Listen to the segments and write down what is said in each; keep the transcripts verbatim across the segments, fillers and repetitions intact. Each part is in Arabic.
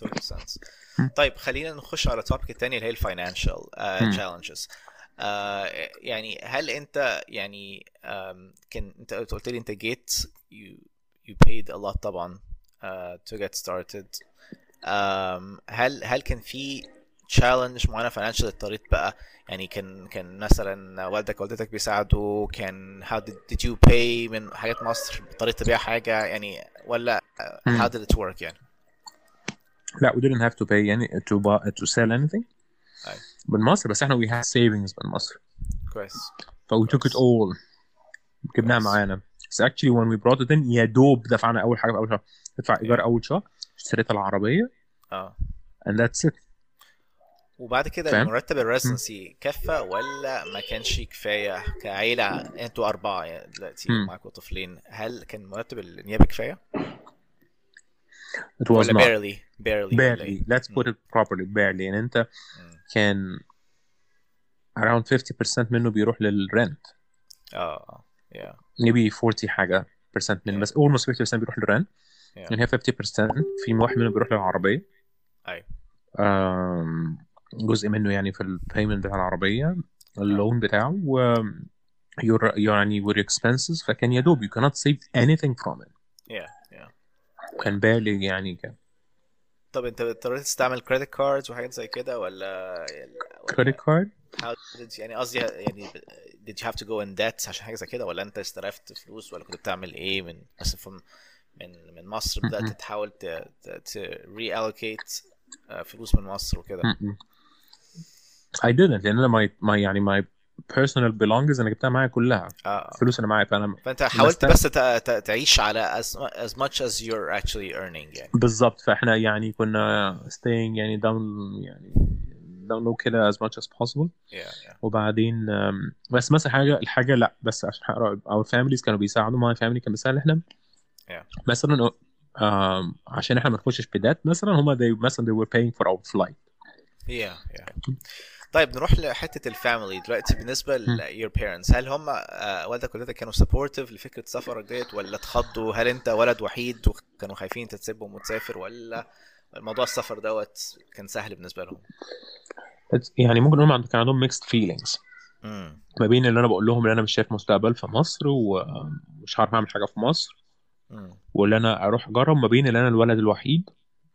totally sense. طيب خلينا نخش على topic الثاني اللي هي financial uh, challenges. Uh, يعني هل أنت يعني um, كان أنت قلت لي أنت جيت you you paid a lot طبعا uh, to get started. Um, هل هل كان في challenge معنا financial اضطريت بقى يعني كان كان مثلا والدك والدتك بيساعدوا كان how did, did you pay من حاجات مصر اضطريت تبيع حاجة يعني ولا how did it work يعني لا we didn't have to pay any to buy to sell anything أي. بالمصر بس احنا we had savings بالمصر كويس ف we took it all جبناها معانا so actually when we brought it in يا دوب دفعنا أول حاجة أول شهر دفع إيجار أول شهر اشتريت العربية اه and that's it وبعد كده مرتب الريسنسي كفى ولا ما كانش كفاية كعيلة انتوا أربعة يعني دلوقتي معاكوا طفلين هل كان مرتب النيابة كفاية؟ It was not. Barely. Barely. Barely. Let's put it properly. Barely. يعني انت كان around fifty percent منه بيروح للرنت. اه. Yeah. maybe forty حاجة percent منه بس almost fifty percent بيروح للرنت. يعني fifty percent في واحد منه بيروح للعربية. أي. أمم. جزء منه يعني في البايمنت بتاع العربية اللون بتاعه و your يعني your expenses فكان يدوب you cannot save anything from it. Yeah, yeah. كان بالي يعني كان. طب أنت اضطريت تستعمل credit cards وحاجات زي كده ولا؟ credit card. How did يعني قصدي يعني did you have to go in debt عشان حاجة زي كده ولا أنت استرفت فلوس ولا كنت بتعمل إيه من مثلاً من من مصر بدأت تحاول ت ت reallocate فلوس من مصر وكده. I didn't لأن أنا my my يعني my personal belongings أنا جبتها معايا كلها آه. فلوس أنا معايا فأنا فأنت حاولت بس ت تعيش على as as much as you're actually earning يعني بالضبط فإحنا يعني كنا staying يعني down يعني down كده as much as possible yeah, yeah. وبعدين بس مثلا حاجة الحاجة لأ بس عشان حقرأ our families كانوا بيساعدوا my family كان بيساعد إحنا yeah. مثلا um, عشان إحنا ما نخشش بدات مثلا هما they مثلا they were paying for our flight yeah yeah طيب نروح لحته الفاميلي دلوقتي بالنسبه ليور بيرنتس هل هم والدك والدتك كانوا سبورتيف لفكره سفرك ديت ولا اتخضوا هل انت ولد وحيد وكانوا خايفين تتسبهم وتسافر ولا الموضوع السفر دوت كان سهل بالنسبه لهم يعني ممكن نقول كان عندهم ميكسد فيلينجز ما بين اللي انا بقول لهم ان انا مش شايف مستقبل في مصر ومش عارف اعمل حاجه في مصر واللي انا اروح اجرب ما بين اللي انا الولد الوحيد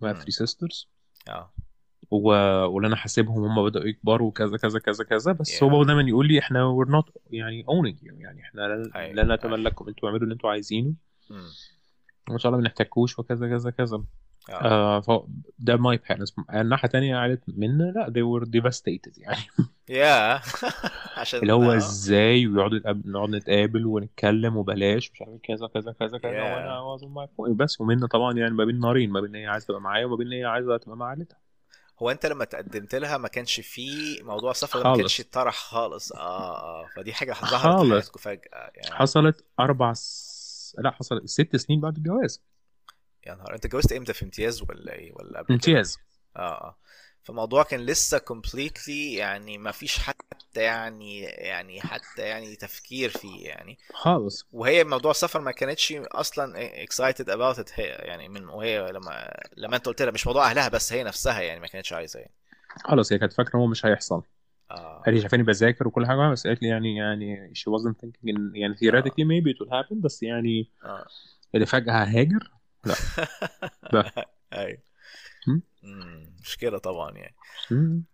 مع ثري سيسترز اه ولا انا حاسبهم هم بداوا يكبروا كذا كذا كذا كذا بس yeah. هو دايما يقول لي احنا we're not يعني owning you يعني احنا لا نتملككم انتوا اعملوا اللي انتوا عايزينه وان شاء الله ما نحتاجكوش وكذا كذا كذا اه ف ده ماي بيرنتس الناحيه الثانيه قالت منا لا they were devastated يعني يا عشان اللي هو ازاي ويقعدوا نقعد نتقابل ونتكلم وبلاش مش عارف كذا كذا كذا كذا وانا واز ماي فوق بس ومنا طبعا يعني ما بين نارين ما بين هي عايزه تبقى معايا وما بين هي عايزه تبقى مع عائلتها هو انت لما تقدمت لها ما كانش فيه موضوع سفر ما كانش طرح خالص اه فدي حاجه ظهرت في حياتكم فجاه يعني حصلت اربع س... لا حصلت ست سنين بعد الجواز يا نهار انت اتجوزت امتى في امتياز ولا ايه ولا قبل امتياز اه اه فالموضوع كان لسه كومبليتلي يعني ما فيش حتى يعني يعني حتى يعني تفكير فيه يعني خالص وهي موضوع سفر ما كانتش اصلا excited about it هي يعني من وهي لما لما انت قلت لها مش موضوع اهلها بس هي نفسها يعني ما كانتش عايزه يعني خلاص هي كانت فاكره هو مش هيحصل اه هي شايفاني بذاكر وكل حاجه بس قالت لي يعني يعني she wasn't thinking in, يعني theoretically آه. maybe it will happen بس يعني اه اللي فجاه هاجر لا ايوه امم مشكله طبعا يعني مم.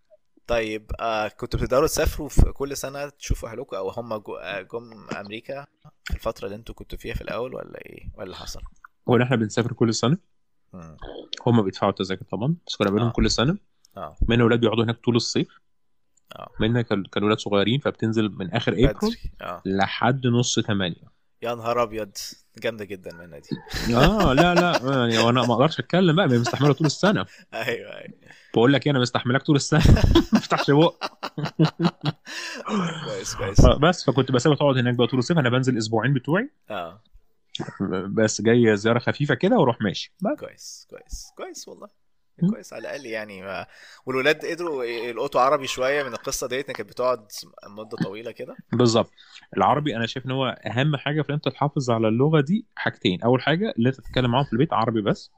طيب آه كنتوا بتدوروا تسافروا في كل سنه تشوفوا اهلكم او هم جم امريكا في الفتره اللي انتوا كنتوا فيها في الاول ولا ايه ولا حصل هو احنا بنسافر كل سنه امم هم بيدفعوا تذاكر طبعا بس كنا بنروح آه. كل سنه اه من اولاد بيقعدوا هناك طول الصيف اه مننا كان اولاد صغيرين فبتنزل من اخر ابريل آه. لحد نص ثمانية يا نهار ابيض جامده جدا منها دي اه لا لا يعني وانا ما اقدرش اتكلم بقى مستحمله طول السنه ايوه ايوه بقول لك انا مستحملك طول السنه ما افتحش بق كويس كويس بس فكنت بسيبها تقعد هناك بقى طول الصيف انا بنزل اسبوعين بتوعي اه بس جاي زياره خفيفه كده واروح ماشي كويس كويس كويس والله كويس على الاقل يعني ما... والولاد قدروا يلقطوا عربي شويه من القصه ديت، كانت بتقعد مده طويله كده. بالظبط، العربي انا شايف ان هو اهم حاجه في ان انت تحافظ على اللغه دي. حاجتين، اول حاجه اللي انت تتكلم معاهم في البيت عربي بس،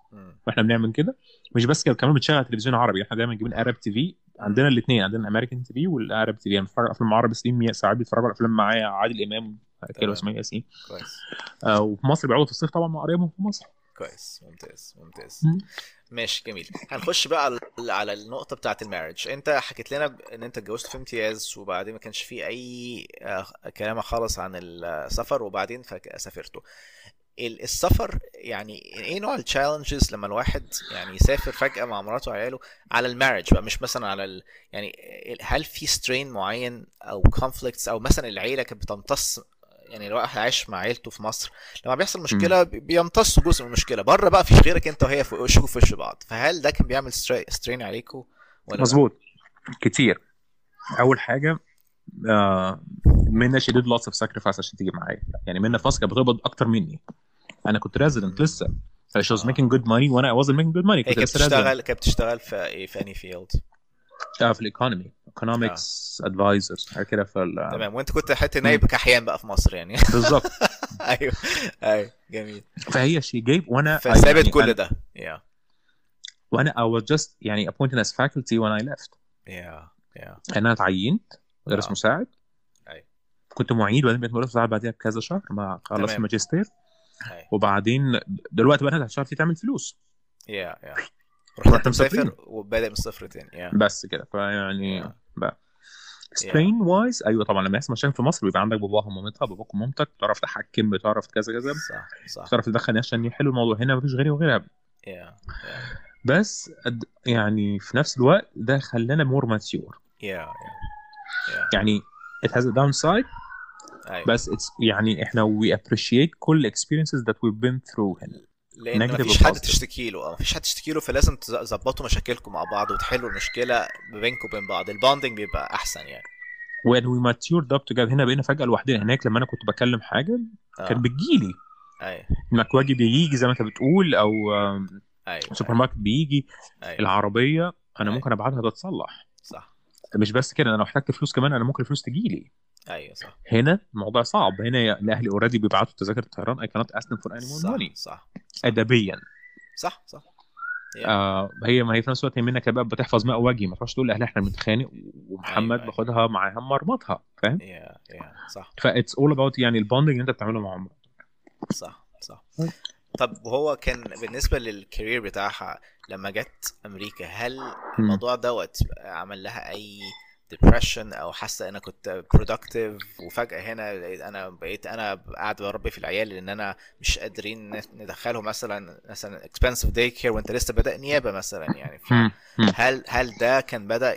واحنا بنعمل كده مش بس كده، كمان بتشغل تلفزيون عربي. احنا دايما جايبين عرب تي في، عندنا الاثنين، عندنا الامريكان تي في والعرب تي في. انا بتفرج على افلام عربي سليم ساعات، بتفرج على افلام معايا عادل امام كده اسمه ياسين. كويس. آه وفي مصر بيقعدوا في الصيف طبعا مع قرايبهم في مصر. كويس، ممتاز ممتاز. ماشي جميل. هنخش بقى على النقطه بتاعه المارج. انت حكيت لنا ان انت اتجوزت في امتياز، وبعدين ما كانش فيه اي كلام خالص عن السفر، وبعدين سافرته. السفر يعني ايه نوع التشالنجز لما الواحد يعني يسافر فجاه مع مراته وعياله على المارج بقى، مش مثلا على ال... يعني هل في سترين معين او كونفليكتس، او مثلا العيله كانت بتمتص، يعني الواحد عايش مع عيلته في مصر لما بيحصل مشكله بيمتصوا جزء من المشكله، بره بقى فيش غيرك انت وهي شوف وش بعض، فهل ده كان بيعمل سترين عليكم ولا؟ مظبوط كتير. اول حاجه آه منا شديد lots of sacrifice عشان تيجي معايا، يعني منا فاسكه بتقبض اكتر مني. انا كنت ريزيدنت لسه، I was making good money وانا I wasn't making good money. كنت بتشتغل كنت بتشتغل في ايه، في اني فيلد؟ اشتغل في الايكونومي، Economics advisors حاجه كده. في تمام. وانت كنت حتى نايب كحيان بقى في مصر يعني. بالظبط. ايوه ايوه جميل. فهي شيء جايب وانا فسابت يعني كل ده. yeah. وانا I was just يعني appointed as faculty when I left. yeah yeah انا اتعينت مدرس yeah. مساعد. ايوه كنت معيد، وبعدين بقيت مدرس مساعد بعدها بكذا شهر ما خلصت الماجستير. أي. وبعدين دلوقتي بقى هتشتغل فيه تعمل فلوس. يا yeah, يا yeah. رحت مسافر وبدأ من الصفر تاني. yeah. بس كده. فيعني yeah. بقى سترين وايز yeah. ايوه طبعا. لما يحصل مشاكل في مصر بيبقى عندك باباها ومامتها، باباك ومامتك، بتعرف تحكم، بتعرف كذا كذا، بتعرف تدخل ناس عشان يحلوا الموضوع. هنا مفيش غيري وغيرها. yeah. yeah. بس يعني في نفس الوقت ده خلانا مور ماتيور. yeah. yeah. yeah. يعني it has a downside. أيوة. بس يعني احنا we appreciate كل experiences that we've been through هنا، لأن مفيش حد تشتكي له، مفيش حد تشتكي له، فلازم تظبطوا مشاكلكم مع بعض وتحلوا المشكلة بينكم وبين بعض. الباندنج بيبقى أحسن يعني. when we matured up together. هنا بقينا فجأة لوحدنا. هناك لما أنا كنت بكلم حاجة آه. كان بتجيلي. أيوة. المكواجي بيجي زي ما أنت بتقول، أو أيوة. سوبر ماركت بيجي. أيوة. العربية أنا أيوة. ممكن أبعتها تتصلح. صح. مش بس كده، أنا لو احتجت فلوس كمان أنا ممكن الفلوس تجيلي. ايوه صح. هنا الموضوع صعب. هنا الاهلي اوريدي بيبعتوا تذاكر الطيران، اي كانت اسن فور اني مون ماني. صح ادبيا. صح صح. آه هي ما هي في نفس الوقت منك بقى بتحفظ ماء وجهي، ما تروحش تقول لاهلي احنا بنتخانق ومحمد باخدها معاها مرمطها، فاهم؟ يا يا صح. فايتس اول اباوت يعني البوندنج اللي انت بتعمله مع عمرك. صح صح. طب وهو كان بالنسبه للكارير بتاعها لما جت امريكا، هل الموضوع دوت عمل لها اي depression او حاسه انا كنت productive وفجاه هنا انا بقيت انا قاعد بربي في العيال لان انا مش قادرين ندخلهم مثلا مثلا expensive daycare وانت لسه بدأ نيابه مثلا يعني؟ هل هل ده كان بدأ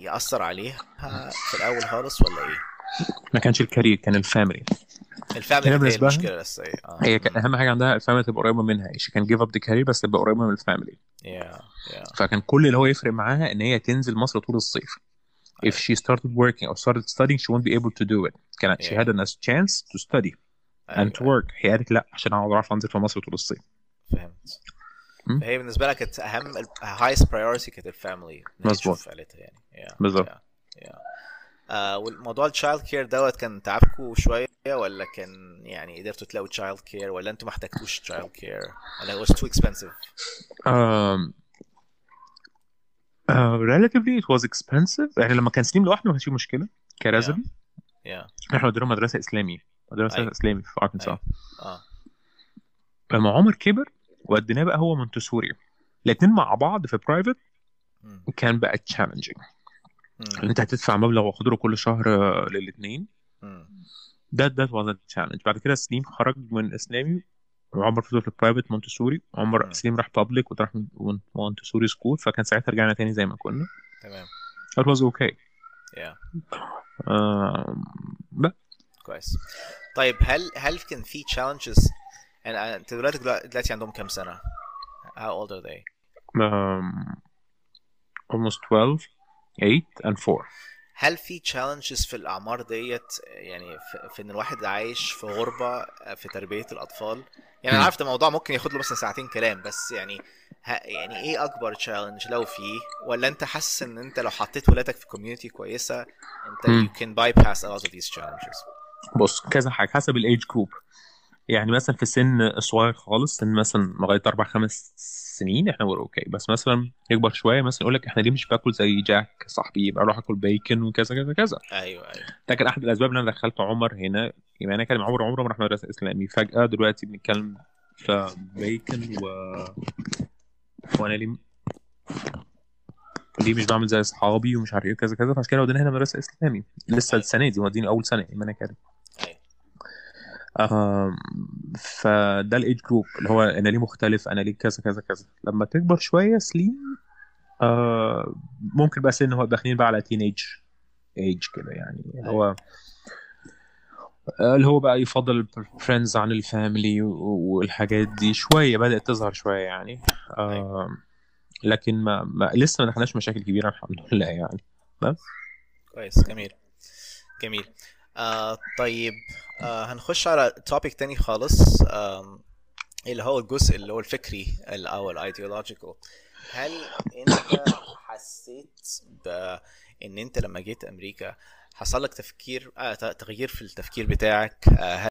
يأثر عليها في الاول خالص ولا ايه؟ ما كانش الكارير، كان الفاميلي. الفاميلي بالنسبه لها هي كان اهم حاجه عندها الفاميلي تبقى قريبه منها. ايش كان جيف اب ذا كارير بس تبقى قريبه من الفاميلي. yeah, yeah. فكان كل اللي هو يفرق معاها ان هي تنزل مصر طول الصيف. If she started working or started studying, she won't be able to do it. Can I, yeah. She had a chance to study أيوة. and to work. هي قالت لا عشان أنا أعرف أنزل في مصر طول الصيف. فهمت. هي بالنسبة لها كانت أهم ال highest priority كانت الفاميلي. مظبوط. فعلتها يعني. Yeah. بالظبط. Yeah. Yeah. آه والموضوع child care دوت كان تعبكوا شوية ولا كان يعني قدرتوا تلاقوا child care ولا أنتوا ما احتاجتوش child care ولا it was too expensive؟ Um, Uh, relatively it was expensive. يعني لما كان سليم لوحده ما كانش مشكله كرازبي. yeah. yeah. احنا ودينا مدرسه اسلاميه، مدرسه أيوة. اسلامي في اركنساس. أيوة. اه لما عمر كبر وديناه بقى هو مونتسوري، الاثنين مع بعض في برايفت. م. كان بقى تشالنجينج ان انت هتدفع مبلغ وقدره كل شهر للاثنين. ده ده was a challenge. بعد كده سليم خرج من اسلامي، عمر فضل في البرايفت مونتسوري، عمر سليم راح بابليك وراح مونتسوري سكول، فكان ساعتها رجعنا تاني زي ما كنا. تمام. It was okay. yeah. آه... ب... كويس. طيب هل هل كان في challenges؟ أنا أنت دلوقتي دلوقتي عندهم كم سنة؟ How old are they? Um, almost twelve, eight and four. هل في challenges في الأعمار ديت يعني في إن الواحد عايش في غربة في تربية الأطفال؟ يعني أنا عارف الموضوع ممكن ياخد له مثلا ساعتين كلام، بس يعني يعني ايه اكبر تشالنج لو فيه؟ ولا انت حاسس ان انت لو حطيت ولادك في كوميونتي كويسه انت م. you can bypass a lot of these challenges؟ بص كذا حاجه حسب الايج جروب. يعني مثلا في سن الصغير خالص سن مثلا لغايه اربع خمس سنين احنا نقول اوكي، بس مثلا يكبر شويه مثلا يقول لك احنا ليه مش باكل زي جاك صاحبي، يبقى اروح اكل بيكن وكذا كذا كذا. ايوه ايوه ده كان احد الاسباب ان انا دخلت عمر هنا. يبقى انا كان عمر عمره ما راح مدرسه اسلامي، فجاه دلوقتي بنتكلم في بيكن و وانا ليه ليه مش بعمل زي اصحابي ومش عارف ايه كذا كذا. فعشان كده ودينا هنا مدرسه اسلامي لسه السنه دي، وديني اول سنه انا كده. آه فده الايج جروب اللي هو انا ليه مختلف، انا ليه كذا كذا كذا. لما تكبر شويه سليم آه ممكن بقى سن هو داخلين بقى على تينيج ايج كده، يعني اللي هو اللي هو بقى يفضل الفريندز عن الفاميلي والحاجات دي شويه بدات تظهر شويه يعني. آه لكن ما, ما لسه ما دخلناش مشاكل كبيره الحمد لله يعني. بس كويس جميل جميل. آه طيب آه هنخش على توبيك تاني خالص آه اللي هو الجزء اللي هو الفكري الاول ايديولوجيكال. هل انت حسيت بان انت لما جيت امريكا حصل لك تفكير آه تغيير في التفكير بتاعك؟ آه